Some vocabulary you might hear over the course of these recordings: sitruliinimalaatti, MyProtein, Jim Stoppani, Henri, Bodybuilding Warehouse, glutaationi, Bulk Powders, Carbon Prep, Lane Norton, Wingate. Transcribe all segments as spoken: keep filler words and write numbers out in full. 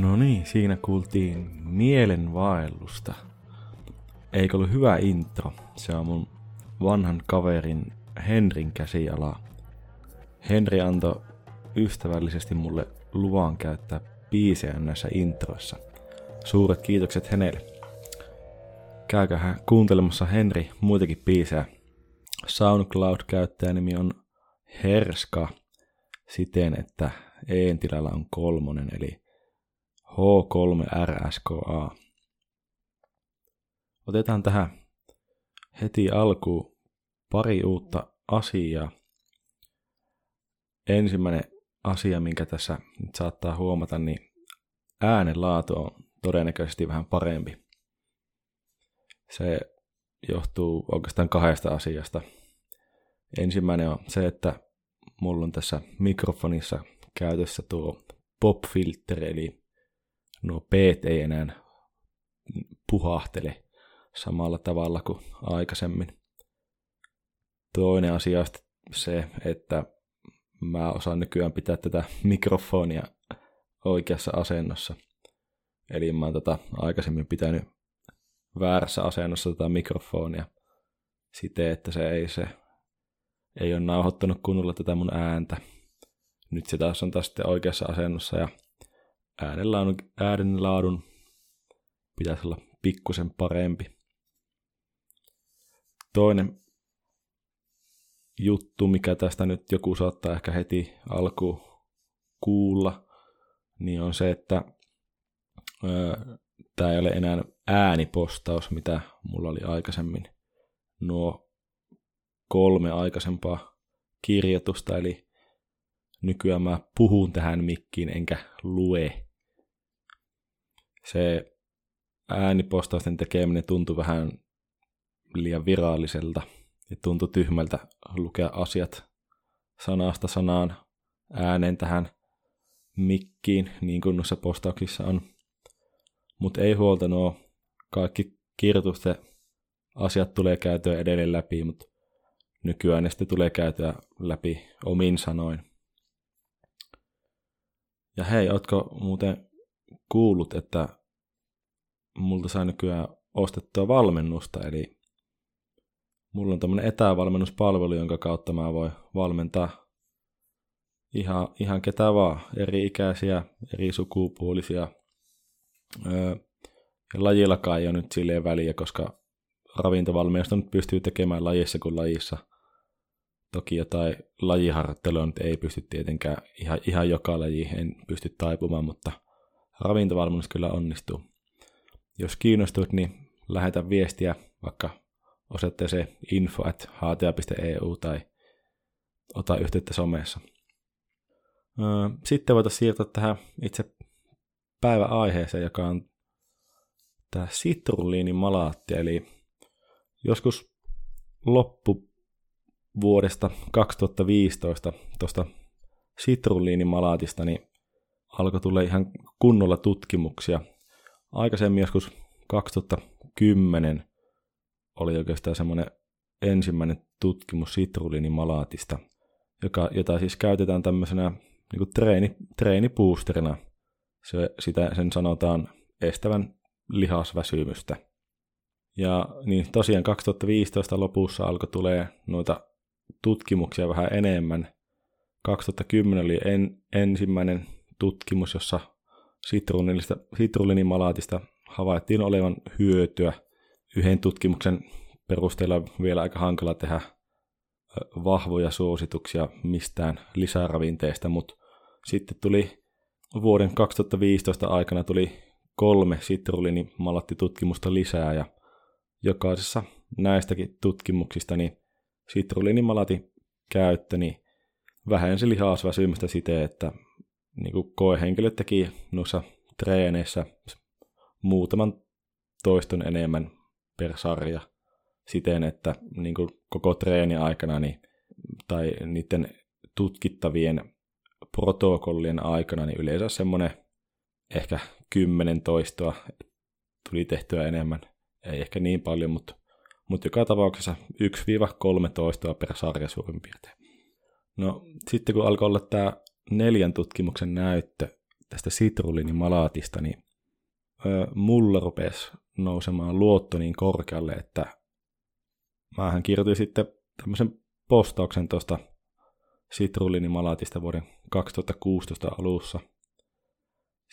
No niin, siinä kuultiin mielenvaellusta. Eikö ollut hyvä intro? Se on mun vanhan kaverin Henrin käsialaa. Henri antoi ystävällisesti mulle luvan käyttää biisejä näissä introissa. Suuret kiitokset hänelle. Käykähän kuuntelemassa Henri muitakin biisejä. SoundCloud-käyttäjänimi on H R S K A siten, että E:n tilalla on kolmonen, eli H kolme R S K A. Otetaan tähän heti alkuun pari uutta asiaa. Ensimmäinen asia, minkä tässä nyt saattaa huomata, niin äänenlaatu on todennäköisesti vähän parempi. Se johtuu oikeastaan kahdesta asiasta. Ensimmäinen on se, että mulla on tässä mikrofonissa käytössä tuo pop-filter, eli nuo peet ei enää puhahtele samalla tavalla kuin aikaisemmin. Toinen asia on se, että mä osaan nykyään pitää tätä mikrofonia oikeassa asennossa. Eli mä oon tota aikaisemmin pitänyt väärässä asennossa tätä mikrofonia siten, että se ei, se, ei ole nauhoittanut kunnolla tätä mun ääntä. Nyt se taas on taas sitten oikeassa asennossa ja äänenlaadun, äänenlaadun pitäisi olla pikkusen parempi. Toinen juttu, mikä tästä nyt joku saattaa ehkä heti alkuun kuulla, niin on se, että öö, tämä ei ole enää äänipostaus, mitä mulla oli aikaisemmin. Nuo kolme aikaisempaa kirjoitusta, eli nykyään mä puhun tähän mikkiin enkä lue. Se äänipostausten tekeminen tuntui vähän liian viralliselta ja tuntui tyhmältä lukea asiat sanasta sanaan ääneen tähän mikkiin, niin kuin noissa postauksissa on. Mutta ei huolta, nuo kaikki kirjoitusten asiat tulee käytyä edelleen läpi, mutta nykyään ne sitten tulee käytyä läpi omin sanoin. Ja hei, ootko muuten kuullut, että multa saa nykyään ostettua valmennusta, eli mulla on tämmönen etävalmennuspalvelu, jonka kautta mä voin valmentaa ihan, ihan ketä vaan, eri ikäisiä, eri sukupuolisia. Öö, ja lajillakaan ei ole nyt silleen väliä, koska ravintovalmennusta nyt pystyy tekemään lajissa kuin lajissa. Toki jotain lajiharjoittelua nyt ei pysty tietenkään, ihan, ihan joka laji en pysty taipumaan, mutta ravintovalmennus kyllä onnistuu. Jos kiinnostut, niin lähetä viestiä vaikka osoitteeseen info at h t a piste e u tai ota yhteyttä somessa. Sitten voitaisiin siirtyä tähän itse päiväaiheeseen, joka on tämä sitruliinimalaatti. Eli joskus loppuvuodesta kaksituhattaviisitoista tuosta sitruliinimalaatista niin alkoi tulla ihan kunnolla tutkimuksia. Aikaisemmin joskus kaksituhattakymmenen oli oikeastaan semmoinen ensimmäinen tutkimus sitruliinimalaatista, joka, jota siis käytetään tämmöisenä niin kuin treeni, treeniboosterina. Se, sitä sen sanotaan estävän lihasväsymystä. Ja niin tosiaan kaksituhattaviisitoista lopussa alkoi tulee noita tutkimuksia vähän enemmän. kaksituhattakymmenen oli en, ensimmäinen tutkimus, jossa sitruliinimalaatista havaittiin olevan hyötyä. Yhden tutkimuksen perusteella on vielä aika hankala tehdä vahvoja suosituksia mistään lisäravinteesta, mutta sitten tuli vuoden kaksituhattaviisitoista aikana tuli kolme sitruliinimalaatti-tutkimusta lisää, ja jokaisessa näistäkin tutkimuksista niin sitruliinimalaatti käyttö niin vähensi lihasväsymistä siten, että niin kuin koehenkilö teki noissa treeneissä muutaman toiston enemmän per sarja siten, että niin kuin koko treeni aikana niin, tai niiden tutkittavien protokollien aikana niin yleensä semmoinen ehkä kymmenen toistoa tuli tehtyä enemmän. Ei ehkä niin paljon, mutta, mutta joka tapauksessa yksi kolme toistoa per sarja suurin piirtein. No sitten kun alkoi olla tämä neljän tutkimuksen näyttö tästä sitruliinimalaatista, niin öö, mulla rupesi nousemaan luotto niin korkealle, että mähän kirjoitin sitten tämmöisen postauksen tuosta sitruliinimalaatista vuoden kaksituhattakuusitoista alussa.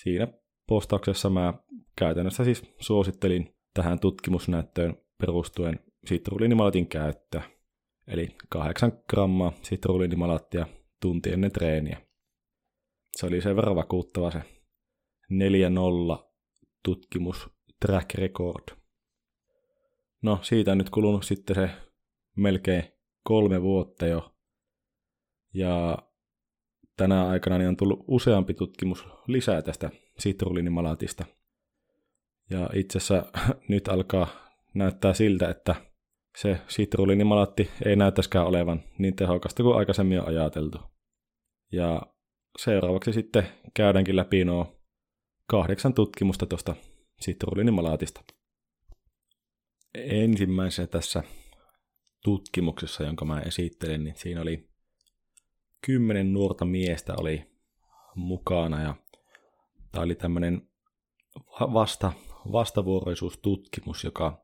Siinä postauksessa mä käytännössä siis suosittelin tähän tutkimusnäyttöön perustuen sitruliinimalaatin käyttöä, eli kahdeksan grammaa sitruliinimalaattia tunti ennen treeniä. Se oli sen verran vakuuttava se neljä nolla tutkimus track record. No siitä on nyt kulunut sitten se melkein kolme vuotta jo. Ja tänä aikana niin on tullut useampi tutkimus lisää tästä sitruliinimalaatista. Ja itse asiassa nyt alkaa näyttää siltä, että se sitruliinimalaatti ei näyttäisikään olevan niin tehokasta kuin aikaisemmin on ajateltu. Ja seuraavaksi sitten käydäänkin läpi nuo kahdeksan tutkimusta tuosta sitruliinimalaatista. Ensimmäisenä tässä tutkimuksessa, jonka mä esittelin, niin siinä oli kymmenen nuorta miestä oli mukana ja tämä oli tämmöinen vasta, vastavuoroisuustutkimus, joka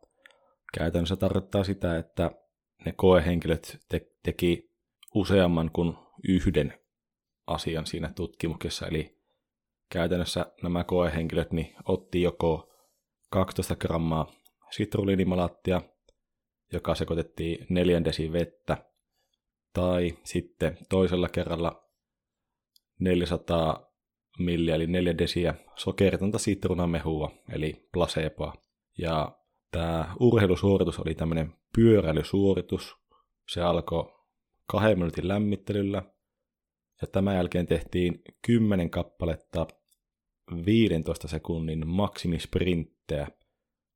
käytännössä tarkoittaa sitä, että ne koehenkilöt te- teki useamman kuin yhden asian siinä tutkimuksessa, eli käytännössä nämä koehenkilöt niin otti joko kaksitoista grammaa sitruliinimalaattia, joka sekoitettiin neljän desin vettä, tai sitten toisella kerralla neljäsataa milliä, eli neljä desiä sokeritonta sitruunamehua, eli placeboa. Ja tämä urheilusuoritus oli tämmöinen pyöräilysuoritus. Se alkoi kahden minuutin lämmittelyllä, ja tämän jälkeen tehtiin kymmenen kappaletta viidentoista sekunnin maksimisprintteä,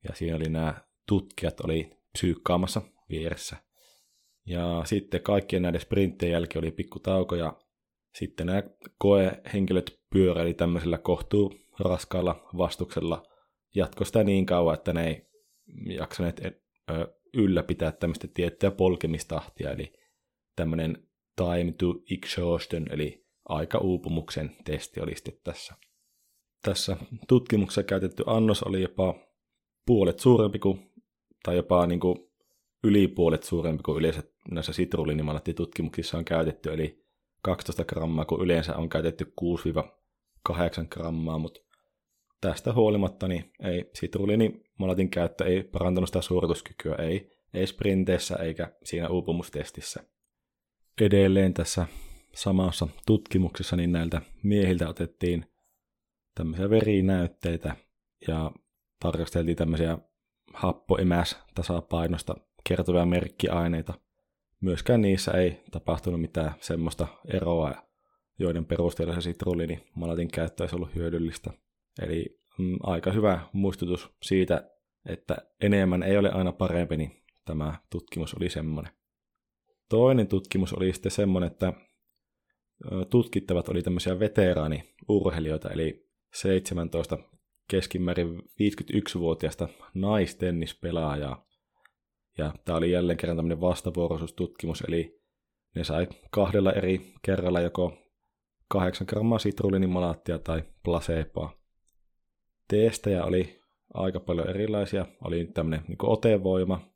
ja siinä oli nämä tutkijat oli psyykkaamassa vieressä. Ja sitten kaikkien näiden sprinttien jälkeen oli pikkutauko, ja sitten nämä koehenkilöt pyöräili tämmöisellä kohtuu raskaalla vastuksella. Jatkoi sitä niin kauan, että ne ei jaksaneet ylläpitää tämmöistä tiettyä polkemistahtia, eli tämmöinen time to exhaustion, eli aikauupumuksen testi oli sitten tässä. Tässä tutkimuksessa käytetty annos oli jopa puolet suurempi kuin, tai jopa niin kuin yli puolet suurempi kuin yleensä näissä sitruliinimalaatti-tutkimuksissa on käytetty, eli kaksitoista grammaa, kun yleensä on käytetty kuusi kahdeksan grammaa, mutta tästä huolimatta niin ei sitruliinimalatin käyttö ei parantanut sitä suorituskykyä, ei, ei sprinteissä eikä siinä uupumustestissä. Edelleen tässä samassa tutkimuksessa niin näiltä miehiltä otettiin tämmöisiä verinäytteitä ja tarkasteltiin tämmöisiä happoemäs-tasapainosta kertovia merkkiaineita. Myöskään niissä ei tapahtunut mitään semmoista eroa, joiden perusteella se sitruliinimalatin käyttö olisi ollut hyödyllistä. Eli mm, aika hyvä muistutus siitä, että enemmän ei ole aina parempi, niin tämä tutkimus oli semmoinen. Toinen tutkimus oli sitten semmoinen, että tutkittavat oli tämmöisiä veteraaniurheilijoita, eli seitsemäntoista keskimäärin viisikymmentäyksivuotiaista naistennispelaajaa. Ja tämä oli jälleen kerran tämmöinen vastavuoroisuustutkimus, eli ne sai kahdella eri kerralla joko kahdeksan grammaa sitruliinimalaattia tai placeboa. Testejä oli aika paljon erilaisia. Oli tämmöinen niin kuin otevoima,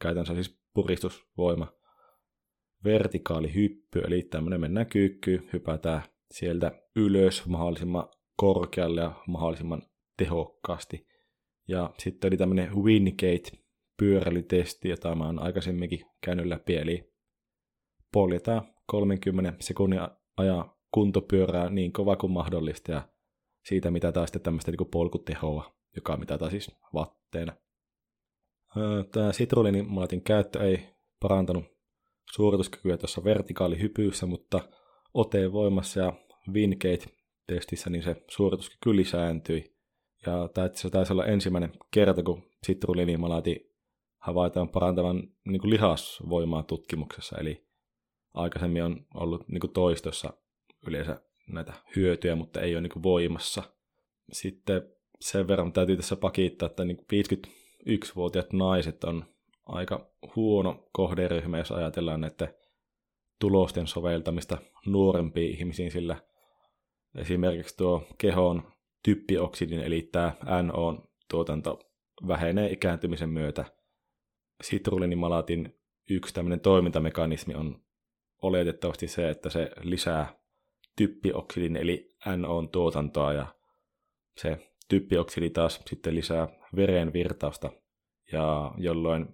käytännössä siis puristusvoima, vertikaali hyppy, eli tämmöinen mennään kyykkyyn, hypätään sieltä ylös mahdollisimman korkealle ja mahdollisimman tehokkaasti. Ja sitten oli tämmöinen wingate pyöräilytesti, jota mä oon aikaisemminkin käynyt läpi, eli poljetaan kolmenkymmenen sekunnin ajan kuntopyörää niin kova kuin mahdollista, ja siitä mitataan sitten tämmöistä niin kuin polkutehoa, joka mitataan siis watteina. Tämä sitruliinimalatin käyttö ei parantanut suorituskykyä tuossa vertikaalihypyyssä, mutta otevoimassa ja wingate-testissä niin se suorituskyky lisääntyi. Ja se taisi olla ensimmäinen kerta, kun sitruliinimalaatti havaitaan parantavan niin kuin lihasvoimaa tutkimuksessa. Eli aikaisemmin on ollut niin kuin toistossa yleensä näitä hyötyjä, mutta ei ole niin kuin voimassa. Sitten sen verran täytyy tässä pakittaa, että niin viisikymmentäyksivuotiaat naiset on aika huono kohderyhmä, jos ajatellaan näiden tulosten soveltamista nuorempiin ihmisiin, sillä Esimerkiksi tuo kehon typpioksidin eli tämä N O-tuotanto vähenee ikääntymisen myötä. Sitrullinimalaatin yksi tämmöinen toimintamekanismi on oletettavasti se, että se lisää typpioksidin eli N O-tuotantoa ja se typpioksidi taas sitten lisää veren virtausta, ja jolloin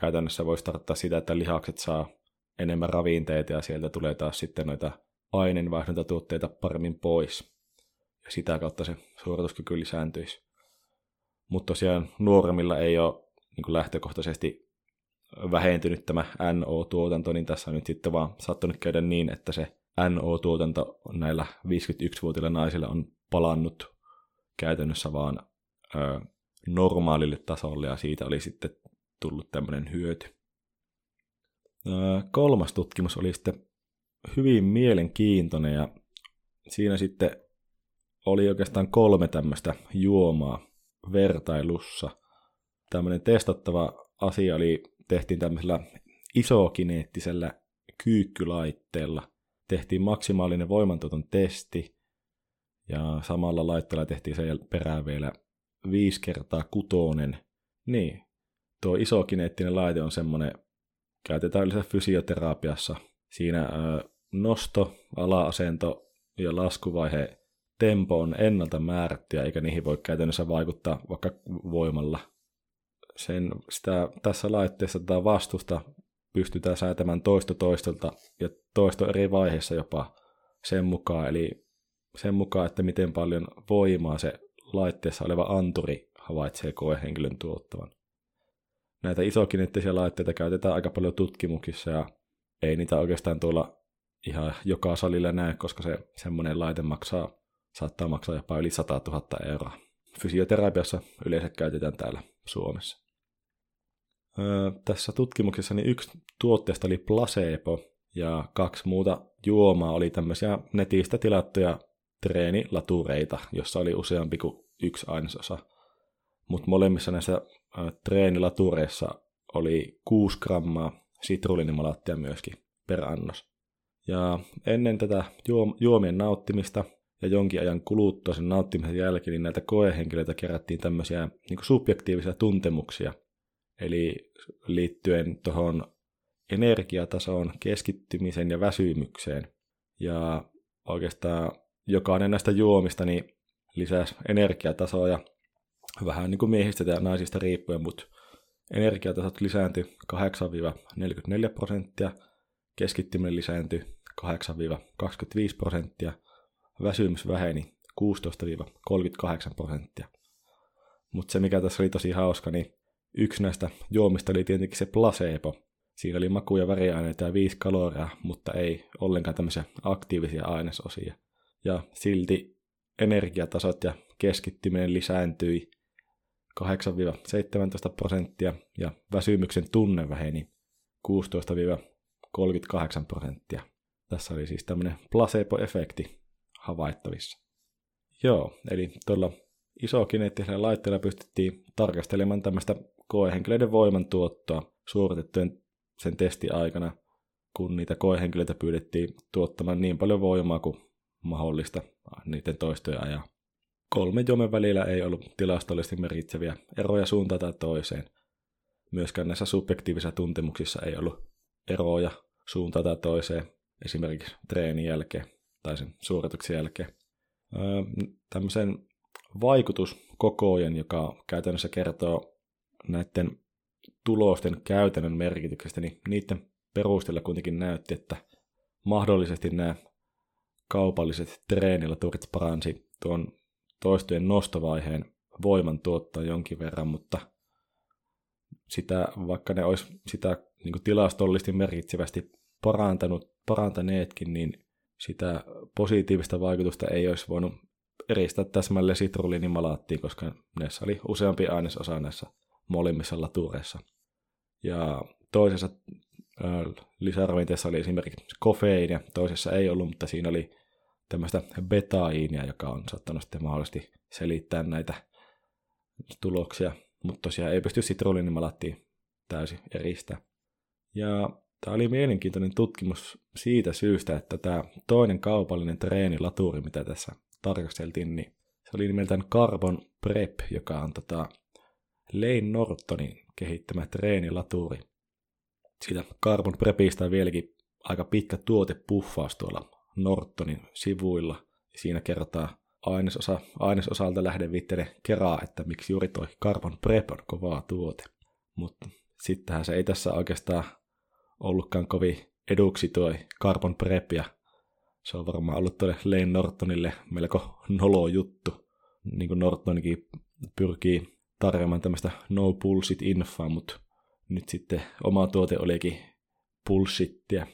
käytännössä voisi tarkoittaa sitä, että lihakset saa enemmän ravinteita ja sieltä tulee taas sitten noita aineenvaihduntatuotteita paremmin pois. Ja sitä kautta se suorituskyky lisääntyisi. Mutta tosiaan nuoremmilla ei ole niin kuin lähtökohtaisesti vähentynyt tämä N O-tuotanto, niin tässä on nyt sitten vaan saattanut käydä niin, että se N O-tuotanto näillä viisikymmentäyksivuotiailla naisilla on palannut käytännössä vaan ö, normaalille tasolle, ja siitä oli sitten tullut tämmöinen hyöty. Ö, kolmas tutkimus oli sitten hyvin mielenkiintoinen, ja siinä sitten oli oikeastaan kolme tämmöistä juomaa vertailussa. Tämmöinen testattava asia oli, tehtiin tämmöisellä isokineettisellä kyykkylaitteella. Tehtiin maksimaalinen voimantuoton testi, ja samalla laitteella tehtiin sen perään vielä viisi kertaa kutonen. Niin, tuo isokineettinen laite on semmoinen, käytetään yleensä fysioterapiassa. Siinä nosto, ala-asento ja laskuvaihe tempo on ennalta määrättyä, eikä niihin voi käytännössä vaikuttaa vaikka voimalla. Sen, sitä, tässä laitteessa tätä vastusta pystytään säätämään toisto toistolta ja toisto eri vaiheessa jopa sen mukaan, eli sen mukaan, että miten paljon voimaa se laitteessa oleva anturi havaitsee koehenkilön tuottavan. Näitä isokineettisiä laitteita käytetään aika paljon tutkimuksissa, ja ei niitä oikeastaan tuolla ihan joka salilla näe, koska se semmoinen laite maksaa, saattaa maksaa jopa yli sata tuhatta euroa. Fysioterapiassa yleensä käytetään täällä Suomessa. Öö, tässä tutkimuksessa niin yksi tuotteesta oli placebo ja kaksi muuta juomaa oli tämmöisiä netistä tilattuja treenilatureita, jossa oli useampi kuin yksi ainesosa. Mutta molemmissa näissä öö, treenilatureissa oli kuusi grammaa sitrullinimalattia myöskin per annos. Ja ennen tätä juomien nauttimista ja jonkin ajan kuluttua sen nauttimisen jälkeen, niin näitä koehenkilöitä kerättiin tämmöisiä niin kuin subjektiivisia tuntemuksia. Eli liittyen tuohon energiatasoon, keskittymisen ja väsymykseen. Ja oikeastaan jokainen näistä juomista niin lisäsi energiatasoa ja vähän niin kuin miehistä ja naisista riippuen, mutta energiatasot lisääntyi kahdeksan neljäkymmentäneljä prosenttia, keskittyminen lisääntyi kahdeksan kaksikymmentäviisi prosenttia, väsymys väheni kuusitoista kolmekymmentäkahdeksan prosenttia. Mutta se mikä tässä oli tosi hauska, niin yksi näistä juomista oli tietenkin se placebo. Siinä oli maku- ja väriaineita ja viisi kaloria, mutta ei ollenkaan tämmöisiä aktiivisia ainesosia. Ja silti energiatasot ja keskittyminen lisääntyi kahdeksan seitsemäntoista prosenttia ja väsymyksen tunne väheni kuusitoista kolmekymmentäkahdeksan prosenttia. Tässä oli siis tämmöinen placebo-efekti havaittavissa. Joo, eli tuolla isokineettisellä laitteella pystyttiin tarkastelemaan tämmöistä koehenkilöiden voimantuottoa suoritettujen sen testin aikana, kun niitä koehenkilöitä pyydettiin tuottamaan niin paljon voimaa kuin mahdollista niiden toistojen ajan. Kolmen juomen välillä ei ollut tilastollisesti merkitseviä eroja suuntaan tai toiseen. Myöskään näissä subjektiivisissa tuntemuksissa ei ollut eroja suuntaan tai toiseen, esimerkiksi treenin jälkeen tai sen suorituksen jälkeen. Öö, tämmöisen vaikutuskokojen, joka käytännössä kertoo näiden tulosten käytännön merkityksestä, niin niiden perusteella kuitenkin näytti, että mahdollisesti nämä kaupalliset treenilaturit paransi tuon toistojen nostovaiheen voiman tuottaa jonkin verran, mutta sitä, vaikka ne olisi sitä niin kuin tilastollisesti merkitsevästi parantanut, parantaneetkin, niin sitä positiivista vaikutusta ei olisi voinut eristää täsmälleen sitrullinimalattiin, koska näissä oli useampi ainesosa näissä molemmissa latureissa. Ja toisessa ö, lisäravinteessa oli esimerkiksi kofeiinia, toisessa ei ollut, mutta siinä oli tämmöistä betaiinia, joka on saattanut sitten mahdollisesti selittää näitä tuloksia, mutta tosiaan ei pysty sitrullinimalattiin täysin eristää. Ja Tämä oli mielenkiintoinen tutkimus siitä syystä, että tämä toinen kaupallinen treenilaturi, mitä tässä tarkasteltiin, niin se oli nimeltään Carbon Prep, joka on tota Lane Nortonin kehittämä treenilaturi. Siitä Carbon Prepistä on vieläkin aika pitkä tuotepuffaus tuolla Nortonin sivuilla. Siinä kerrotaan ainesosa, ainesosalta lähden viitteiden kerää, että miksi juuri tuo Carbon Prep on kovaa tuote. Mutta sittenhän se ei tässä oikeastaan ollutkaan kovin eduksi tuo Carbon Prep, ja se on varmaan ollut tuolle Lane Nortonille melko nolo juttu. Niin kuin Nortonkin pyrkii tarjoamaan tämmöistä no bullshit infaa, mutta nyt sitten oma tuote olikin bullshittiä.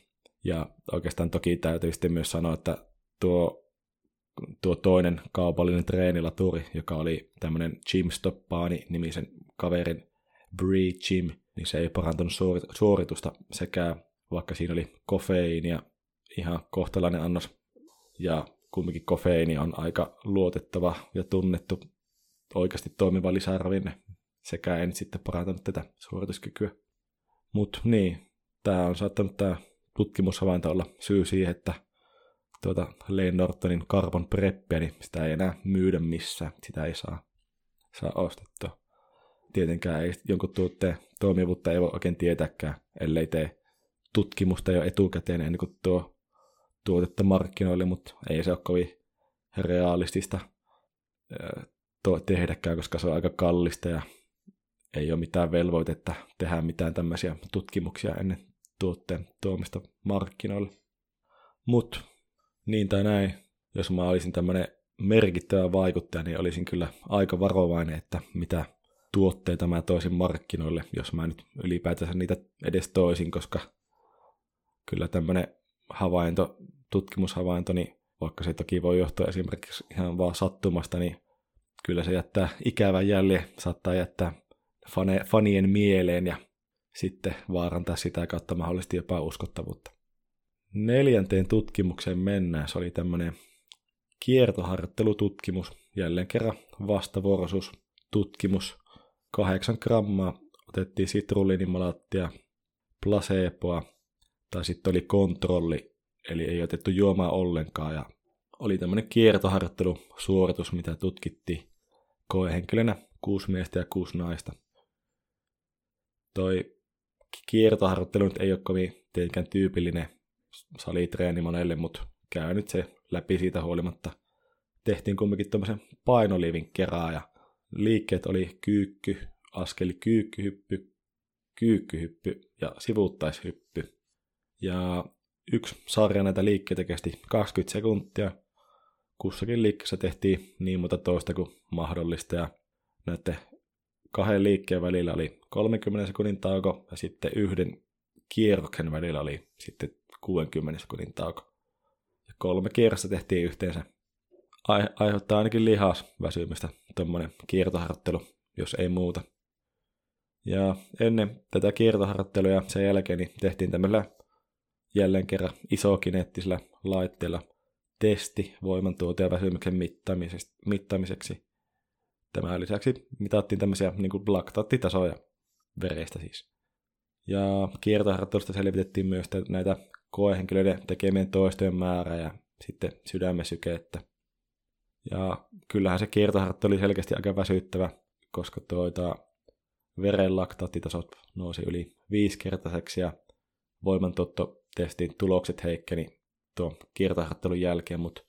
Ja oikeastaan toki täytyy sitten myös sanoa, että tuo, tuo toinen kaupallinen treenilaturi, joka oli tämmöinen Jim Stoppani nimisen kaverin Bree Jim, niin se ei parantanut suoritusta sekä vaikka siinä oli kofeiinia, ihan kohtalainen annos, ja kumminkin kofeiini on aika luotettava ja tunnettu oikeasti toimiva lisäravinne, sekä ei nyt sitten parantanut tätä suorituskykyä. Mutta niin, tämä on saattanut tämä tutkimushavainto olla syy siihen, että tuota Lane Nortonin Carbon Preppiä, niin sitä ei enää myydä missään, sitä ei saa, saa ostettua. Tietenkään ei jonkun tuotteen toimivuutta ei voi oikein tietääkään, ellei tee tutkimusta jo etukäteen ennen kuin tuo tuotetta markkinoille, mutta ei se ole kovin realistista tehdäkään, koska se on aika kallista ja ei ole mitään velvoitetta tehdä mitään tämmöisiä tutkimuksia ennen tuotteen tuomista markkinoille. Mutta niin tai näin, jos mä olisin tämmöinen merkittävä vaikuttaja, niin olisin kyllä aika varovainen, että mitä tuotteita mä toisin markkinoille, jos mä nyt ylipäätänsä niitä edes toisin, koska kyllä tämmöinen havainto, tutkimushavainto, niin vaikka se toki voi johtua esimerkiksi ihan vaan sattumasta, niin kyllä se jättää ikävän jäljen, saattaa jättää fane, fanien mieleen ja sitten vaarantaa sitä kautta mahdollisesti jopa uskottavuutta. Neljänteen tutkimukseen mennään. Se oli tämmöinen kiertoharjoittelututkimus, jälleen kerran vastavuoroisuustutkimus. Kahdeksan grammaa otettiin sitruliinimalaattia, placeboa, tai sitten oli kontrolli, eli ei otettu juomaa ollenkaan. Ja oli tämmöinen kiertoharjoittelusuoritus, mitä tutkittiin koehenkilönä kuusi miestä ja kuusi naista. Toi kiertoharjoittelu nyt ei ole kovin tietenkään tyypillinen salitreeni monelle, mutta käy nyt se läpi siitä huolimatta. Tehtiin kumminkin tämmöisen painoliivin kerää ja liikkeet oli kyykky, askeli kyykkyhyppy, kyykkyhyppy ja sivuuttaishyppy. Ja yksi sarja näitä liikkeitä kesti kaksikymmentä sekuntia. Kussakin liikkeessä tehtiin niin monta toista kuin mahdollista ja näette kahden liikkeen välillä oli kolmenkymmenen sekunnin tauko ja sitten yhden kierroksen välillä oli sitten kuudenkymmenen sekunnin tauko. Ja kolme kierrosta tehtiin yhteensä. Ai- aiheuttaa ainakin lihasväsymistä tuommoinen kiertoharjoittelu, jos ei muuta. Ja ennen tätä kiertoharjoittelua ja sen jälkeen niin tehtiin tämmöllä jälleen kerran isokineettisellä laitteella testi voimantuoton ja väsymyksen mittaamiseksi. Tämän lisäksi mitattiin tämmöisiä niin kuin laktaattitasoja verestä siis. Ja kiertoharjoittelusta selvitettiin myös näitä koehenkilöiden tekemien toistojen määrää ja sitten sydämen sykettä. Ja kyllähän se kiertoharjoittelu oli selkeästi aika väsyttävä, koska tuota veren laktaattitasot nousi yli viisikertaiseksi ja voimantuottotestin tulokset heikkeni tuon kiertoharjoittelun jälkeen, mutta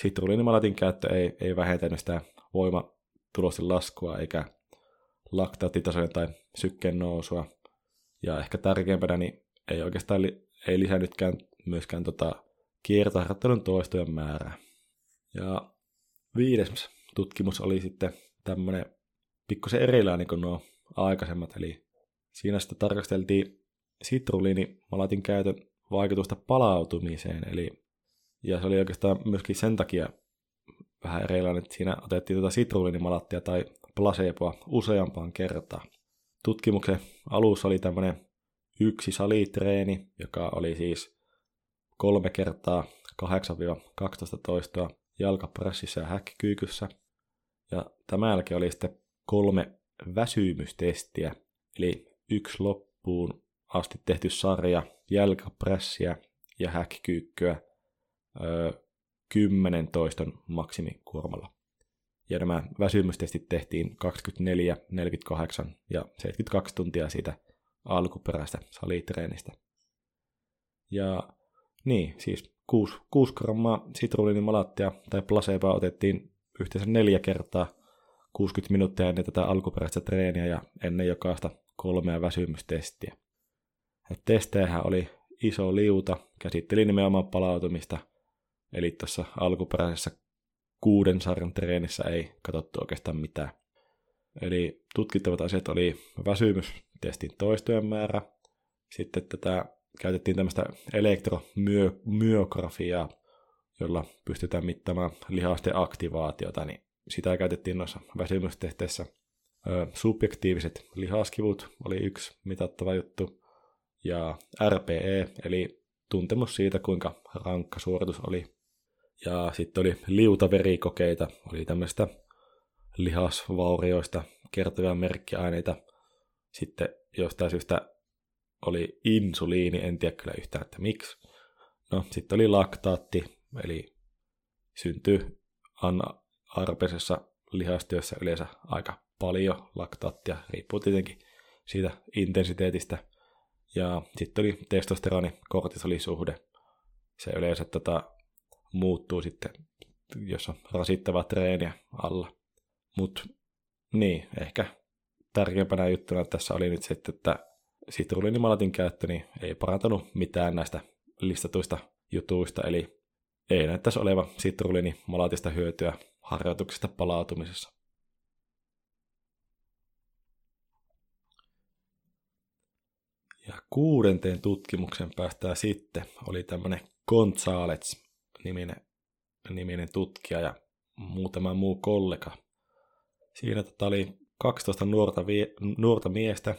sitruliinimalatin käyttö ei, ei vähentänyt sitä voimatulosten laskua eikä laktaattitasojen tai sykkeen nousua. Ja ehkä tärkeimpänä niin ei oikeastaan li, ei lisännytkään myöskään tota kiertoharjoittelun toistojen määrää. Ja viides tutkimus oli sitten tämmöinen pikkusen erilainen kuin nuo aikaisemmat, eli siinä sitten tarkasteltiin sitruliinimalatin käytön vaikutusta palautumiseen, eli ja se oli oikeastaan myöskin sen takia vähän erilainen, että siinä otettiin tuota sitruliinimalattia tai placeboa useampaan kertaan. Tutkimuksen alussa oli tämmöinen yksi salitreeni, joka oli siis kolme kertaa kahdeksan kaksitoista toistoa jalkapressissä ja häkkikyykyssä. Ja tämän jälkeen oli sitten kolme väsymystestiä, eli yksi loppuun asti tehty sarja jälkipressiä ja häkkikyykkyä kymmenen toiston maksimikuormalla. Ja nämä väsymystestit tehtiin kaksikymmentäneljä, neljäkymmentäkahdeksan ja seitsemänkymmentäkaksi tuntia siitä alkuperäistä salitreenistä. Ja niin, siis kuusi grammaa sitruliinimalaattia tai placeboa otettiin yhteensä neljä kertaa kuusikymmentä minuuttia ennen tätä alkuperäistä treeniä ja ennen jokaista kolmea väsymystestiä. Testejähän oli iso liuta, käsitteli nimenomaan palautumista, eli tuossa alkuperäisessä kuuden sarjan treenissä ei katsottu oikeastaan mitään. Eli tutkittavat asiat oli väsymystestin toistojen määrä, sitten tätä käytettiin tämmöistä elektromyografiaa, jolla pystytään mittaamaan lihasten aktivaatiota, niin sitä käytettiin noissa väsymystesteissä. Subjektiiviset lihaskivut oli yksi mitattava juttu, ja R P E, eli tuntemus siitä, kuinka rankka suoritus oli. Ja sitten oli liutaverikokeita, oli tämmöistä lihasvaurioista kertovia merkkiaineita. Sitten jostain syystä oli insuliini, en tiedä kyllä yhtään, että miksi. No, sitten oli laktaatti, eli syntyy anaerobisessa lihastyössä yleensä aika paljon laktaattia, riippuu tietenkin siitä intensiteetistä. Ja sitten oli testosteroni-kortisolisuhde. Se yleensä tota, muuttuu sitten, jos on rasittavaa treeniä alla. Mutta niin, ehkä tärkeimpänä juttuna tässä oli nyt sitten, että sitruliinimalatin käyttö niin ei parantanut mitään näistä listatuista jutuista, eli ei näyttäisi oleva sitruliinimalatista hyötyä harjoituksesta palautumisessa. Ja kuudenteen tutkimuksen päästään sitten, oli tämmöinen González-niminen niminen tutkija ja muutama muu kollega. Siinä tota oli kaksitoista nuorta, vie, nuorta miestä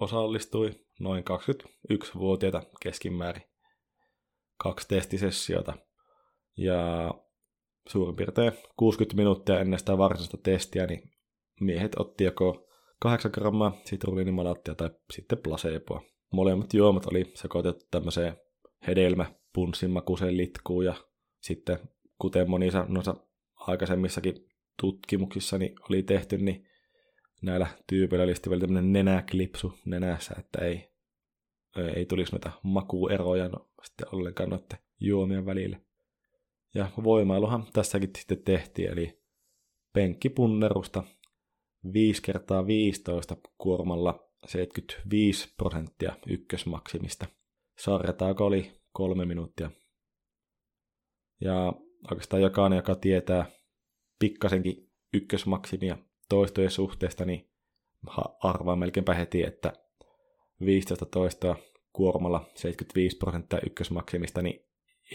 osallistui, noin kaksikymmentäyksivuotiaita keskimäärin, kaksi testisessiota. Ja suurin piirtein kuusikymmentä minuuttia ennen sitä varsinaista testiä, niin miehet otti joko kahdeksan grammaa sitruliinimalaattia tai sitten placeboa. Molemmat juomat oli sekoitettu tämmöiseen hedelmäpunssin makuiseen litkuun ja sitten kuten monissa noissa aikaisemmissakin tutkimuksissa niin oli tehty, niin näillä tyypeillä oli sitten vielä tämmöinen nenäklipsu nenässä, että ei, ei tulisi noita makueroja no, sitten ollenkaan noiden juomien välillä. Ja voimailuhan tässäkin sitten tehtiin, eli penkkipunnerusta viisi kertaa viisitoista kuormalla seitsemänkymmentäviisi prosenttia ykkösmaksimista. Sarjataako oli kolme minuuttia. Ja oikeastaan jokainen, joka tietää pikkasenkin ykkösmaksimia toistojen suhteesta, niin arvaa melkeinpä heti, että viisitoista toistoa kuormalla seitsemänkymmentäviisi prosenttia ykkösmaksimista, niin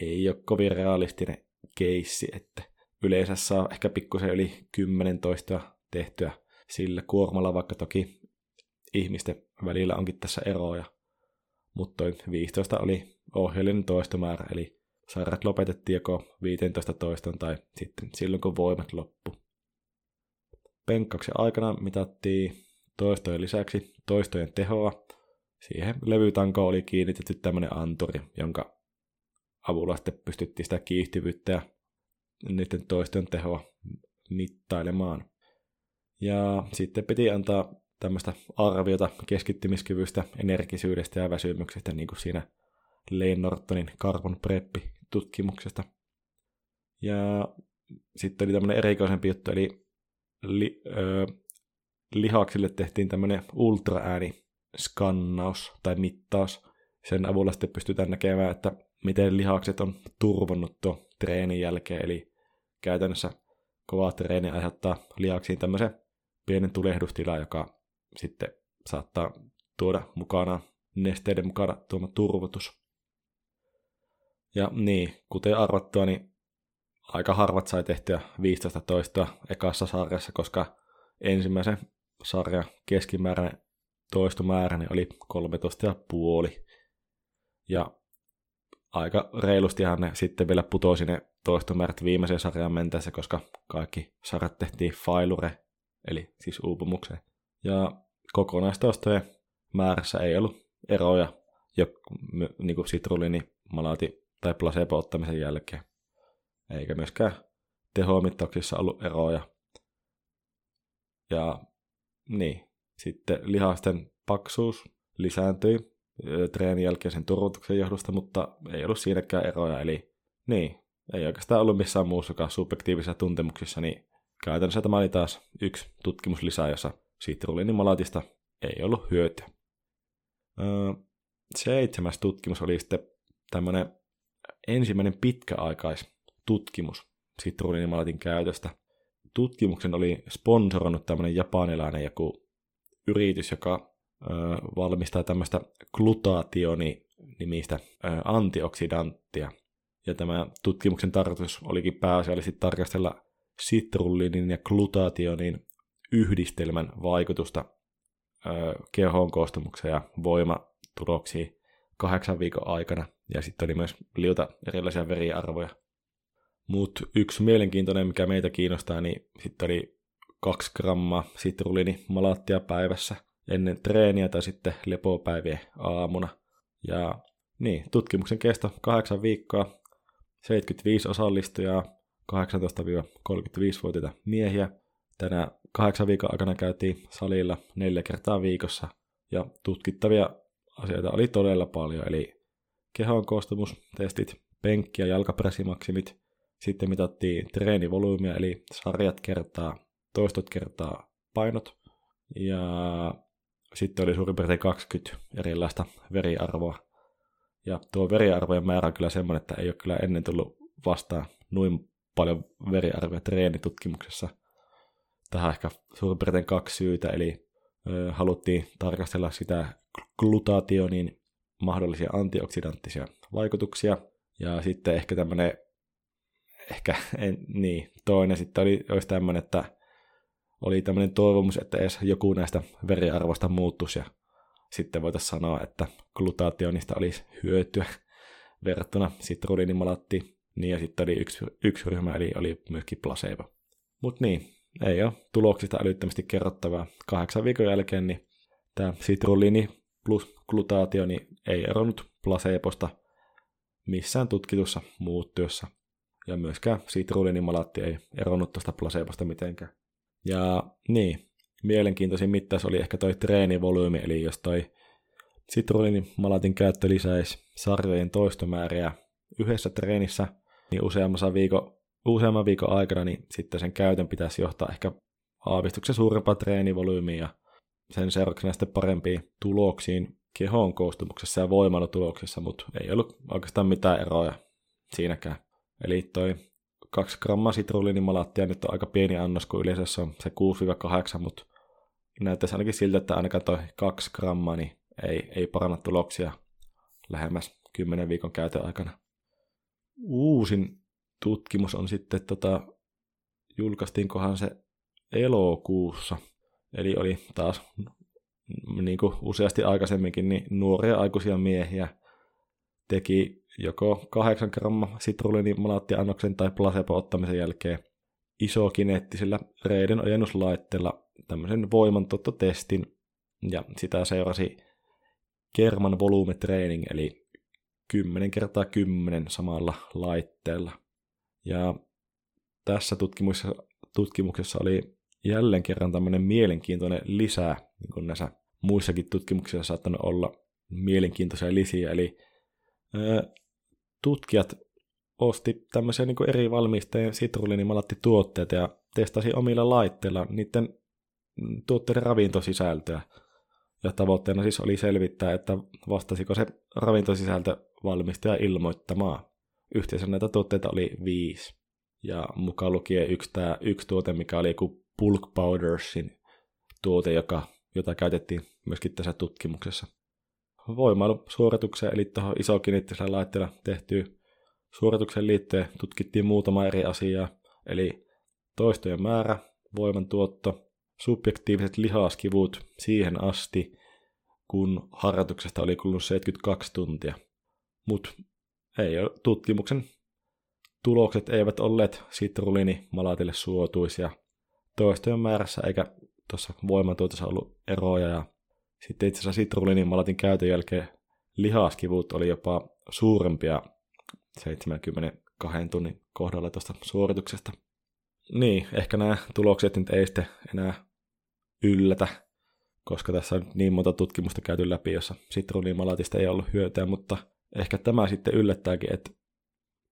ei ole kovin realistinen keissi, että yleensä saa ehkä pikkusen yli kymmenen toistoa tehtyä sillä kuormalla, vaikka toki ihmisten välillä onkin tässä eroja. Mutta viisitoista oli ohjeellinen toistomäärä, eli sarjat lopetettiin joko viisitoista toiston tai sitten silloin, kun voimat loppu. Penkkauksen aikana mitattiin toistojen lisäksi toistojen tehoa. Siihen levytankoon oli kiinnitetty tämmöinen anturi, jonka avulla sitten pystyttiin sitä kiihtyvyyttä ja niiden toistojen tehoa mittailemaan. Ja sitten piti antaa tämmöistä arviota keskittymiskyvystä, energisyydestä ja väsymyksestä, niin kuin siinä Lane Nortonin Carbon Prep-tutkimuksesta. Ja sitten oli tämmöinen erikoisempi juttu, eli li, ö, lihaksille tehtiin tämmöinen ultraääniskannaus tai mittaus. Sen avulla sitten pystytään näkemään, että miten lihakset on turvonnut tuon treenin jälkeen, eli käytännössä kova treeni aiheuttaa lihaksiin tämmöisen pienen tulehdustila, joka sitten saattaa tuoda mukana nesteiden mukana tuoma turvotus. Ja niin, kuten arvattua, niin aika harvat sai tehtyä viisitoista toistoa ekassa sarjassa, koska ensimmäisen sarjan keskimääräinen toistomääräni oli kolmetoista pilkku viisi. Ja aika reilustihan ne sitten vielä putosi ne toistomäärät viimeiseen sarjaan mentäessä, koska kaikki sarjat tehtiin failure, eli siis uupumukseen. Ja kokonaistoistojen määrässä ei ollut eroja niin kuin sitruliini, malaati tai placebo ottamisen jälkeen. Eikä myöskään tehomittauksissa ollut eroja. Ja niin, sitten lihasten paksuus lisääntyi treenin jälkeisen turvotuksen johdosta, mutta ei ollut siinäkään eroja. Eli niin, ei oikeastaan ollut missään muussakaan subjektiivisissa tuntemuksissa, niin käytännössä tämä oli taas yksi tutkimus lisää, jossa sitruliinimalaatista ei ollut hyötyä. Öö, seitsemäs tutkimus oli sitten tämmöinen ensimmäinen pitkäaikaistutkimus sitruliinimalaatin käytöstä. Tutkimuksen oli sponsoroinut tämmöinen japanilainen joku yritys, joka öö, valmistaa tämmöistä glutaationi-nimistä öö, antioksidanttia. Ja tämä tutkimuksen tarkoitus olikin pääasiallisesti tarkastella sitrullinin ja glutaationin yhdistelmän vaikutusta ö, kehon koostumukseen ja voimatuloksiin kahdeksan viikon aikana. Ja sitten oli myös liuta erilaisia veriarvoja. Mutta yksi mielenkiintoinen, mikä meitä kiinnostaa, niin sitten oli kaksi grammaa sitruliinimalaattia päivässä ennen treeniä tai sitten lepopäivien aamuna. Ja niin, tutkimuksen kesto kahdeksan viikkoa. seitsemänkymmentäviisi osallistujaa, kahdeksantoista-kolmekymmentäviisivuotiaita miehiä. Tänä kahdeksan viikon aikana käytiin salilla neljä kertaa viikossa, ja tutkittavia asioita oli todella paljon, eli kehon koostumustestit, penkki- ja jalkapressimmaksimit, sitten mitattiin treenivolyymia, eli sarjat kertaa, toistot kertaa painot, ja sitten oli suurin piirtein kaksikymmentä erilaista veriarvoa. Ja tuo veriarvojen määrä on kyllä semmoinen, että ei ole kyllä ennen tullut vastaan noin paljon veriarvoja treenitutkimuksessa. Tähän ehkä suurin piirtein kaksi syytä, eli ö, haluttiin tarkastella sitä glutaationin mahdollisia antioksidanttisia vaikutuksia. Ja sitten ehkä tämmöinen, ehkä en, niin, toinen sitten oli, olisi tämmöinen, että oli tämmöinen toivomus, että edes joku näistä veriarvoista muuttuisi ja sitten voitaisiin sanoa, että glutaationista olisi hyötyä verrattuna sitruliinimalaattiin. Niin ja sitten oli yksi, yksi ryhmä, eli oli myöskin placebo. Mut niin, ei ole tuloksista älyttömästi kerrottavaa. Kahdeksan viikon jälkeen niin tämä sitruliini plus glutaationi niin ei eronnut placebosta missään tutkitussa muuttuessa. Ja myöskään sitruliinimalaatti ei eronnut tuosta placebosta mitenkään. Ja niin. Mielenkiintoisin mittaus oli ehkä toi treenivolyymi, eli jos toi sitruliinimalaatin käyttö lisäisi sarjojen toistomääriä yhdessä treenissä, niin useammassa viikon, useamman viikon aikana niin sitten sen käytön pitäisi johtaa ehkä aavistuksen suurempaan treenivolyymiin ja sen seurauksena sitten parempiin tuloksiin kehon koostumuksessa ja voimailutuloksessa, mutta ei ollut oikeastaan mitään eroja siinäkään. Eli toi kaksi grammaa sitruliinimalaattia nyt on aika pieni annos, kun yleensä se on se kuusi kahdeksan, mutta näyttäisi ainakin siltä, että ainakaan toi kaksi grammaa niin ei, ei paranna tuloksia lähemmäs kymmenen viikon käytön aikana. Uusin tutkimus on sitten, tota, julkaistiinkohan se elokuussa, eli oli taas niin kuin useasti aikaisemminkin, niin nuoria aikuisia miehiä teki joko kahdeksan grammaa sitruliinimalaattiannoksen tai placebo-ottamisen jälkeen isokineettisellä reiden ojennuslaitteella tämmöisen voimantuottotestin, ja sitä seurasi kerman volyymitraining, eli kymmenen kertaa kymmenen samalla laitteella. Ja tässä tutkimuksessa, tutkimuksessa oli jälleen kerran tämmöinen mielenkiintoinen lisää, niin kuin näissä muissakin tutkimuksissa saattanut olla mielenkiintoisia lisiä, eli tutkijat osti tämmöisiä niin kuin eri valmisteen sitruliinimalaatti-tuotteita ja testasi omilla laitteilla niiden tuotteiden ravintosisältöä. Ja tavoitteena siis oli selvittää, että vastasiko se ravintosisältö valmistaja ilmoittamaan. Yhteensä näitä tuotteita oli viisi. Ja mukaan lukien yksi, tämä, yksi tuote, mikä oli joku Bulk Powdersin tuote, joka, jota käytettiin myöskin tässä tutkimuksessa. Voimailusuoritukseen, eli tuohon isokineettisellä laitteella tehtyyn suorituksen liittyen tutkittiin muutama eri asiaa, eli toistojen määrä, voimantuotto, subjektiiviset lihaskivut siihen asti, kun harjoituksesta oli kulunut seitsemänkymmentäkaksi tuntia. Mutta tutkimuksen tulokset eivät olleet sitruliinimalaatille suotuisia toistojen määrässä, eikä tuossa voimantuotossa ollut eroja ja Sitten itse asiassa sitruuliinimaltin käytön jälkeen lihaskivut oli jopa suurempia seitsemänkymmentäkaksi tunnin kohdalla tuosta suorituksesta. Niin, ehkä nämä tulokset nyt ei sitten enää yllätä, koska tässä on niin monta tutkimusta käyty läpi, jossa sitruuliinimalatista ei ollut hyötyä, mutta ehkä tämä sitten yllättääkin, että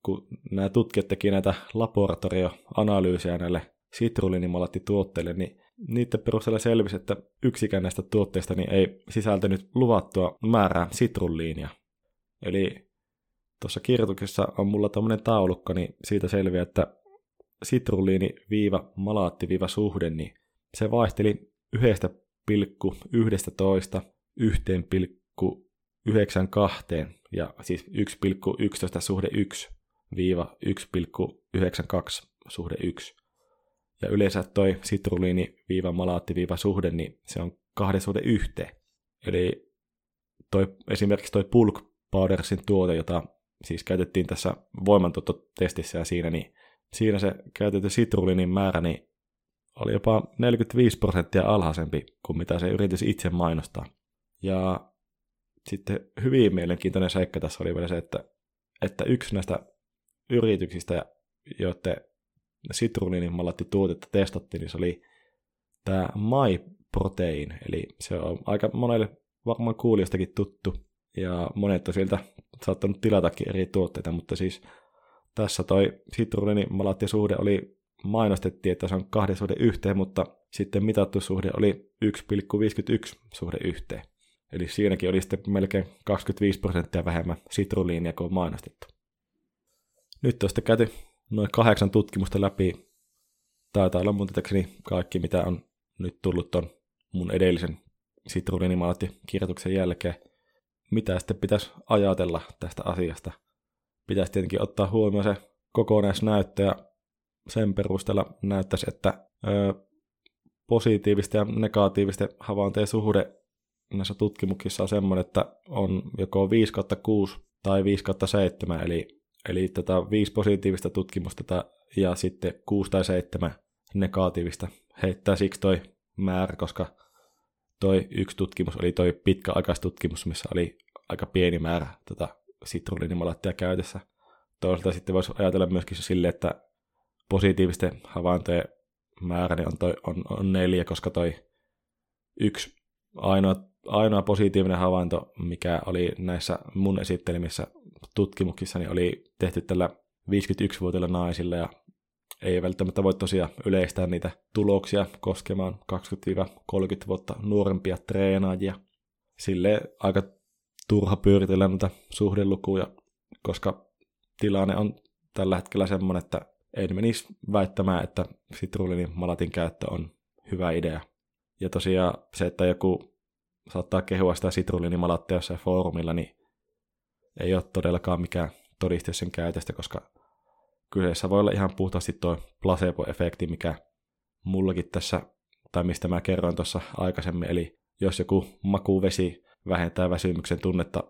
kun nämä tutkijat teki näitä laboratorioanalyysejä näille sitruuliinimalattituotteille, niin niiden perusteella selvisi, että yksikään näistä tuotteista niin ei sisältänyt luvattua määrää sitruliinia. Eli tuossa kirjoituksessa on mulla tämmöinen taulukko, niin siitä selviää, että sitruliini-malaatti-suhde, niin se vaihteli yhdestä pilkku yksitoista yhteen pilkku yhdeksänkymmentäkahteen, ja siis yksi pilkku yksitoista suhde yksi viiva yksi pilkku yhdeksänkymmentäkaksi suhde yksi. Ja yleensä toi sitruliini-malaatti-suhde, niin se on kahden suhde yhteen. Eli toi, esimerkiksi toi Bulk Powdersin tuote, jota siis käytettiin tässä voimantuottotestissä ja siinä, niin siinä se käytetty sitruliinin määrä niin oli jopa neljäkymmentäviisi prosenttia alhaisempi kuin mitä se yritys itse mainostaa. Ja sitten hyvin mielenkiintoinen seikka tässä oli vielä se, että, että yksi näistä yrityksistä, joiden sitruliinimalattituotetta testattiin, niin se oli tämä MyProtein, eli se on aika monelle varmaan kuulijoistakin tuttu, ja monet on sieltä saattanut tilatakin eri tuotteita, mutta siis tässä toi sitruliinimalattisuhde oli, mainostettiin, että se on kahden suhde yhteen, mutta sitten mitattu suhde oli yksi pilkku viisikymmentäyksi suhde yhteen. Eli siinäkin oli sitten melkein kaksikymmentäviisi prosenttia vähemmän sitruliinia kuin on mainostettu. Nyt on sitten käyty noin kahdeksan tutkimusta läpi. Taitaa olla mun tietääkseni kaikki, mitä on nyt tullut ton mun edellisen sitruliinimalatti-kirjoituksen jälkeen. Mitä sitten pitäisi ajatella tästä asiasta? Pitäisi tietenkin ottaa huomioon se kokonaisnäyttö ja sen perusteella näyttäisi, että ö, positiivista ja negatiivista havaintojen suhde näissä tutkimuksissa on semmoinen, että on joko viisi kuusi tai viisi seitsemän, eli Eli tätä viisi positiivista tutkimusta ja sitten kuusi tai seitsemän negatiivista heittää siksi toi määrä, koska toi yksi tutkimus oli toi pitkäaikaistutkimus, missä oli aika pieni määrä tätä sitruliinimalaattia käytössä. Toisaalta sitten voisi ajatella myöskin silleen, että positiivisten havaintojen määrä niin on, toi, on, on neljä, koska toi yksi ainoa, ainoa positiivinen havainto, mikä oli näissä mun esittelemissä tutkimuksissa, niin oli tehty tällä viisikymmentäyksivuotiailla naisilla, ja ei välttämättä voi tosiaan yleistää niitä tuloksia koskemaan kaksikymmentä kolmekymmentä vuotta nuorempia treenaajia. Silleen aika turha pyöritellä noita suhdelukuja, koska tilanne on tällä hetkellä semmoinen, että en menisi väittämään, että sitruliinimalatin käyttö on hyvä idea. Ja tosiaan se, että joku saattaa kehua sitä sitruliinimalaattia jossain foorumilla, niin ei ole todellakaan mikään todiste sen käytöstä, koska kyseessä voi olla ihan puhtaasti tuo placebo-efekti, mikä mullakin tässä, tai mistä mä kerroin tuossa aikaisemmin, eli jos joku makuvesi vähentää väsymyksen tunnetta,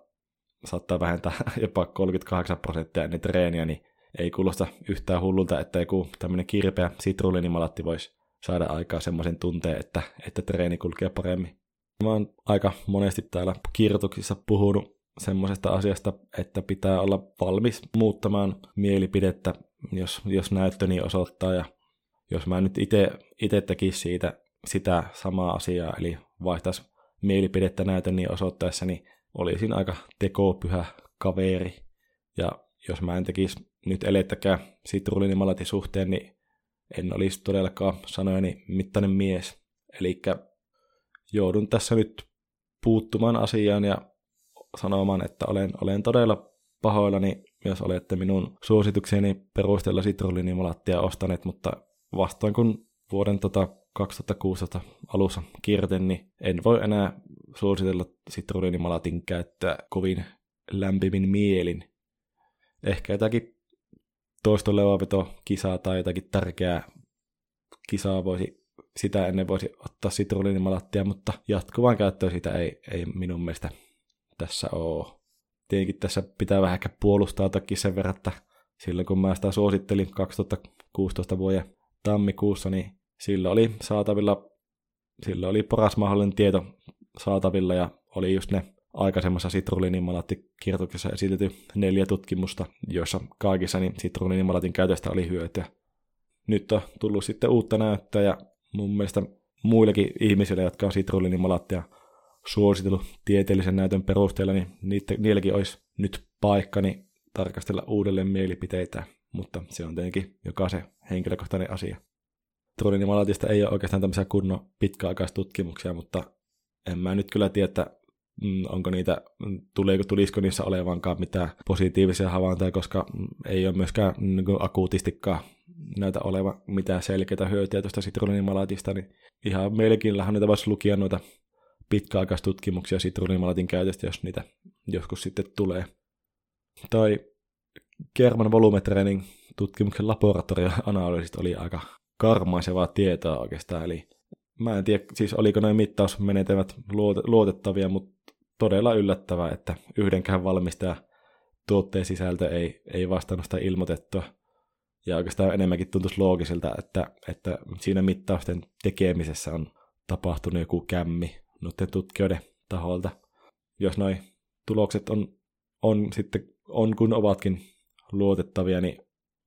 saattaa vähentää jopa kolmekymmentäkahdeksan prosenttia ennen treeniä, niin ei kuulosta yhtään hullulta, että joku tämmöinen kirpeä sitruliinimalaatti voisi saada aikaa semmoisen tunteen, että, että treeni kulkee paremmin. Mä oon aika monesti täällä kirjoituksissa puhunut semmoisesta asiasta, että pitää olla valmis muuttamaan mielipidettä, jos, jos näyttö niin osoittaa. Ja jos mä nyt itse tekisin siitä sitä samaa asiaa, eli vaihtaisi mielipidettä näytön niin osoittaessa, niin olisin aika tekopyhä kaveri. Ja jos mä en tekisi nyt elettäkään sitruliinimalatin suhteen, niin en olisi todellakaan sanojeni mittainen mies. Eli joudun tässä nyt puuttumaan asiaan ja sanomaan, että olen, olen todella pahoillani, jos olette minun suositukseni perusteella sitruliinimalaattia ostaneet, mutta vastoin kun vuoden tota kaksituhattakuusitoista alussa kirjoitin, niin en voi enää suositella sitruliinimalatin käyttöä kovin lämpimin mielin. Ehkä jotakin toisto leuanvetokisaa tai jotakin tärkeää kisaa voisi, sitä ennen voisi ottaa sitruliinimalaattia, mutta jatkuvaan käyttöön sitä ei, ei minun mielestä tässä oo. Tietenkin tässä pitää vähän ehkä puolustaa takia sen verran, että silloin kun mä sitä suosittelin kaksituhattakuusitoista vuoden tammikuussa, niin silloin oli saatavilla, silloin oli paras mahdollinen tieto saatavilla ja oli just ne aikaisemmassa sitruliinimalaattikirjoituksessa esitetty neljä tutkimusta, joissa kaikissa niin sitruliinimalaatin käytöstä oli hyötyä. Nyt on tullut sitten uutta näyttöä ja mun mielestä muillekin ihmisille, jotka on sitruliinimalaattia suositellut tieteellisen näytön perusteella, niin niitä, niilläkin olisi nyt paikka niin tarkastella uudelleen mielipiteitä, mutta se on tietenkin jokaisen henkilökohtainen asia. Sitruliinimalaatista ei ole oikeastaan tämmöisiä kunnon pitkäaikaistutkimuksia, mutta en mä nyt kyllä tiedä, että onko niitä, tuleeko, tulisiko niissä olevankaan mitään positiivisia havaintoja, koska ei ole myöskään niin kuin akuutistikaan näitä olevan mitään selkeitä hyötyä tuosta sitruliinimalaatista, niin ihan melkeinlähän niitä voisi lukia noita pitkäaikaistutkimuksia sitruliinimalaatin käytöstä, jos niitä joskus sitten tulee. Tai German Volume Training -tutkimuksen laboratorio-analyysit oli aika karmaisevaa tietoa oikeastaan, eli mä en tiedä, siis oliko noin mittausmenetelmät luotettavia, mutta todella yllättävää, että yhdenkään valmistaja tuotteen sisältö ei, ei vastannut sitä ilmoitettua. Ja oikeastaan enemmänkin tuntuisi loogiselta, että, että siinä mittausten tekemisessä on tapahtunut joku kämmi noiden tutkijoiden taholta. Jos noi tulokset on, on, sitten, on kun ovatkin luotettavia, niin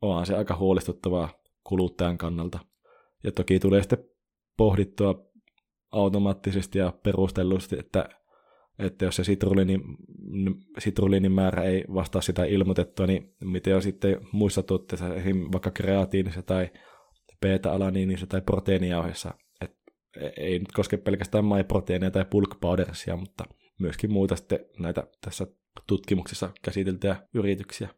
onhan se aika huolestuttavaa kuluttajan kannalta. Ja toki tulee sitten pohdittua automaattisesti ja perustellusti, että, että jos se sitruliinin, sitruliinin määrä ei vastaa sitä ilmoitettua, niin miten on sitten muissa tuotteissa, esimerkiksi vaikka kreatiinissa tai beta-alaniinissa tai proteiinijauheessa. Et ei nyt koske pelkästään MyProteenia tai Bulk Powdersia, mutta myöskin muuta sitten näitä tässä tutkimuksessa käsiteltyjä yrityksiä.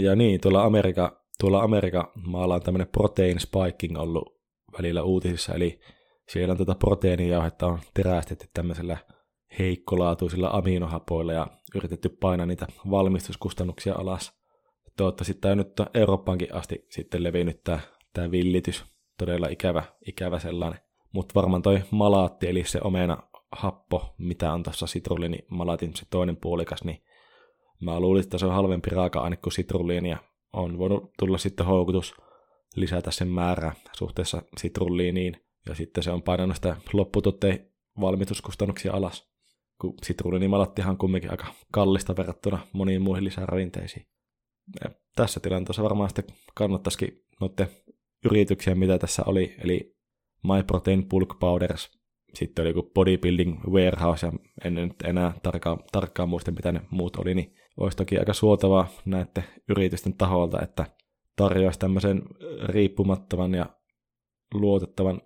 Ja niin, tuolla Amerika, tuolla Amerika maalla on tämmöinen protein spiking ollut välillä uutisissa, eli siellä on tätä proteiinijauhetta on terästetty tämmöisellä heikkolaatuisilla aminohapoilla ja yritetty painaa niitä valmistuskustannuksia alas. Toivottavasti tämä on nyt Eurooppaankin asti sitten levinnyt tämä, tämä villitys, todella ikävä, ikävä sellainen. Mutta varmaan toi malaatti, eli se omenahappo, mitä on tuossa sitruliinimalaatin se toinen puolikas, niin mä luulin, että se on halvempi raaka-aine kuin sitruliini, ja on voinut tulla sitten houkutus lisätä sen määrää suhteessa sitruliiniin, ja sitten se on painanut sitä lopputuotteen valmistuskustannuksia alas, kun sitruliinimalattihan on kumminkin aika kallista verrattuna moniin muihin lisäravinteisiin. Ja tässä tilanteessa varmaan sitten kannattaisikin noiden yrityksiä, mitä tässä oli, eli MyProtein, Bulk Powders, sitten oli joku Bodybuilding Warehouse, ja en nyt enää tarkkaan, tarkkaan muista, mitä ne muut oli, niin olisi toki aika suotavaa näiden yritysten taholta, että tarjoaisi tämmöisen riippumattoman ja luotettavan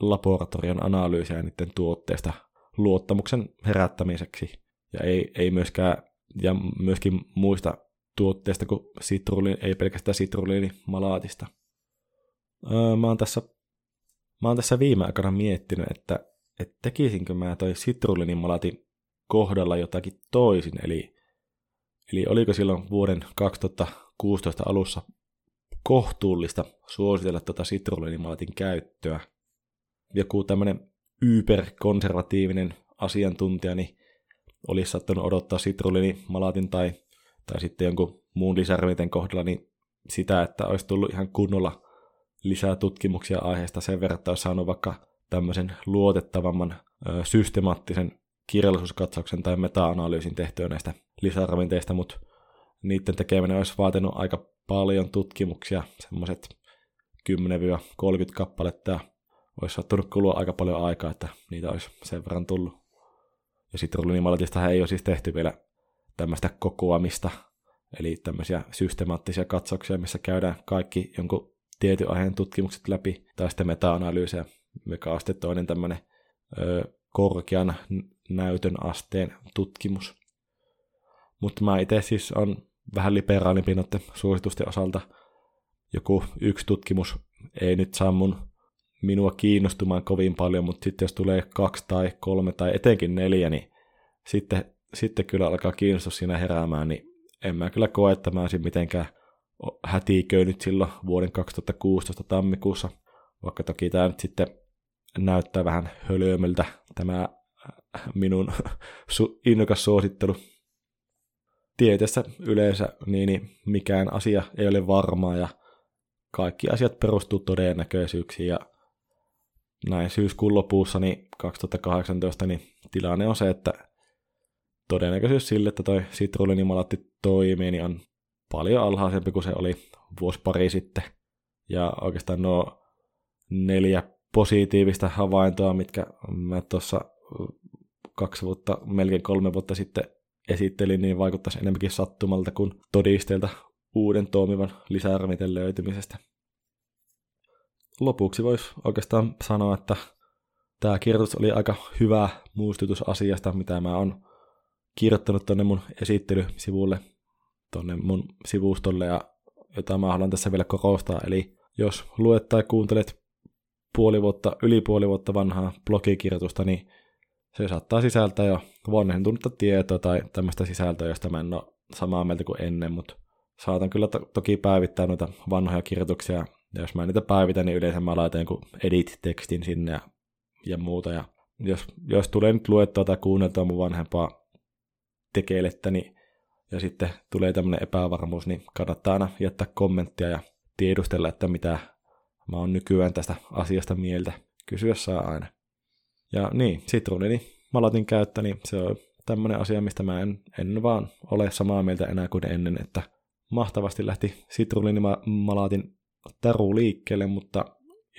laboratorion analyysiä niiden tuotteista luottamuksen herättämiseksi. Ja ei, ei myöskään, ja myöskin muista tuotteista kuin sitruliini, ei pelkästään sitruliinimalaatista. Öö, mä, oon tässä, mä oon tässä viime aikana miettinyt, että, että tekisinkö mä toi sitruliinimalaatin kohdalla jotakin toisin. Eli, eli oliko silloin vuoden kaksituhattakuusitoista alussa kohtuullista suositella tuota sitruliinimalaatin käyttöä. Joku tämmöinen yberkonservatiivinen asiantuntija niin olisi saattanut odottaa sitruliinimalaatin tai, tai sitten jonkun muun lisäravinteen kohdalla niin sitä, että olisi tullut ihan kunnolla lisää tutkimuksia aiheesta sen verran, että olisi saanut vaikka tämmöisen luotettavamman ö, systemaattisen kirjallisuuskatsauksen tai meta-analyysin tehtyä näistä lisäravinteista, mutta niiden tekeminen olisi vaatinut aika paljon tutkimuksia, semmoiset kymmenen kolmekymmentä kappaletta, olisi saattanut kulua aika paljon aikaa, että niitä olisi sen verran tullut. Ja sitruliinimalaatista ei ole siis tehty vielä tämmöistä kokoamista, eli tämmöisiä systemaattisia katsauksia, missä käydään kaikki jonkun tietyn aiheen tutkimukset läpi, tai sitten meta-analyysejä, joka on sitten toinen tämmöinen ö, korkean näytön asteen tutkimus. Mutta mä itse siis on vähän liberaalimpi noiden suositusten osalta. Joku yksi tutkimus ei nyt saa mun, minua kiinnostumaan kovin paljon, mutta sitten jos tulee kaksi tai kolme tai etenkin neljä, niin sitten, sitten kyllä alkaa kiinnostus siinä heräämään, niin en mä kyllä koe, että mä olisin mitenkään hätiköinyt silloin vuoden kaksituhattakuusitoista tammikuussa, vaikka toki tämä nyt sitten näyttää vähän hölömöltä tämä minun innokas suosittelu. Tieteessä yleensä niin mikään asia ei ole varmaa ja kaikki asiat perustuu todennäköisyyksiin ja näin syyskuun lopussa niin kaksituhattakahdeksantoista niin tilanne on se, että todennäköisyys sille, että toi sitruulinimalaatti toimii, niin on paljon alhaisempi kuin se oli vuosi pari sitten. Ja oikeastaan nuo neljä positiivista havaintoa, mitkä mä tuossa kaksi vuotta, melkein kolme vuotta sitten esittelin, niin vaikuttaisi enemmänkin sattumalta kuin todisteelta uuden toimivan lisäravinteen löytymisestä. Lopuksi voisi oikeastaan sanoa, että tämä kirjoitus oli aika hyvä muistutus asiasta, mitä mä oon kirjoittanut tuonne mun esittelysivulle, tuonne mun sivustolle, ja jota mä haluan tässä vielä korostaa. Eli jos luet tai kuuntelet puoli vuotta, yli puoli vuotta vanhaa blogikirjoitusta, niin se saattaa sisältää jo vanhentunutta tietoa tai tämmöistä sisältöä, josta mä en ole samaa mieltä kuin ennen, mutta saatan kyllä to- toki päivittää noita vanhoja kirjoituksia, ja jos mä niitä päivitän, niin yleensä mä laitan joku edit-tekstin sinne ja, ja muuta. Ja jos, jos tulee nyt luettua tai kuunneltua mun vanhempaa tekelettäni ja sitten tulee tämmöinen epävarmuus, niin kannattaa aina jättää kommenttia ja tiedustella, että mitä mä oon nykyään tästä asiasta mieltä. Kysyä saa aina. Ja niin, sitruunini malatin käyttö, niin se on tämmöinen asia, mistä mä en, en vaan ole samaa mieltä enää kuin ennen, että mahtavasti lähti sitruuninimalatin taru liikkeelle, mutta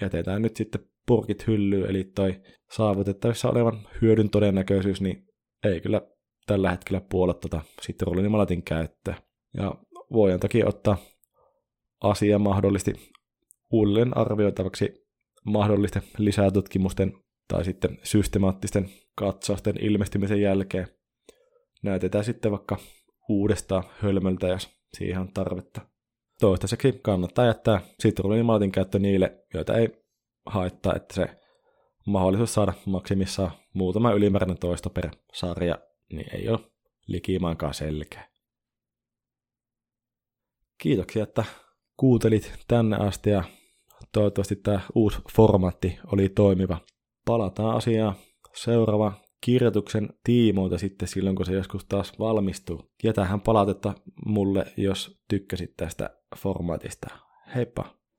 jätetään nyt sitten purkit hyllyyn, eli toi saavutettavissa olevan hyödyn todennäköisyys, niin ei kyllä tällä hetkellä puolet tota sitruuninimalatin käyttöä. Ja voidaan toki ottaa asia mahdollisesti uudelleen arvioitavaksi mahdollisten lisätutkimusten tai sitten systemaattisten katsausten ilmestymisen jälkeen. Näytetään sitten vaikka uudestaan hölmöltä, jos siihen on tarvetta. Toistaiseksi kannattaa jättää sitruuninimalatin käyttö niille, joita ei haittaa, että se mahdollisuus saada maksimissaan muutama ylimääräinen toisto per sarja niin ei ole likimaankaan selkeä. Kiitoksia, että kuuntelit tänne asti, ja toivottavasti tämä uusi formaatti oli toimiva. Palataan asiaan seuraavan kirjoituksen tiimoilta sitten silloin, kun se joskus taas valmistuu. Jätähän palautetta mulle, jos tykkäsit tästä formaatista. Heippa!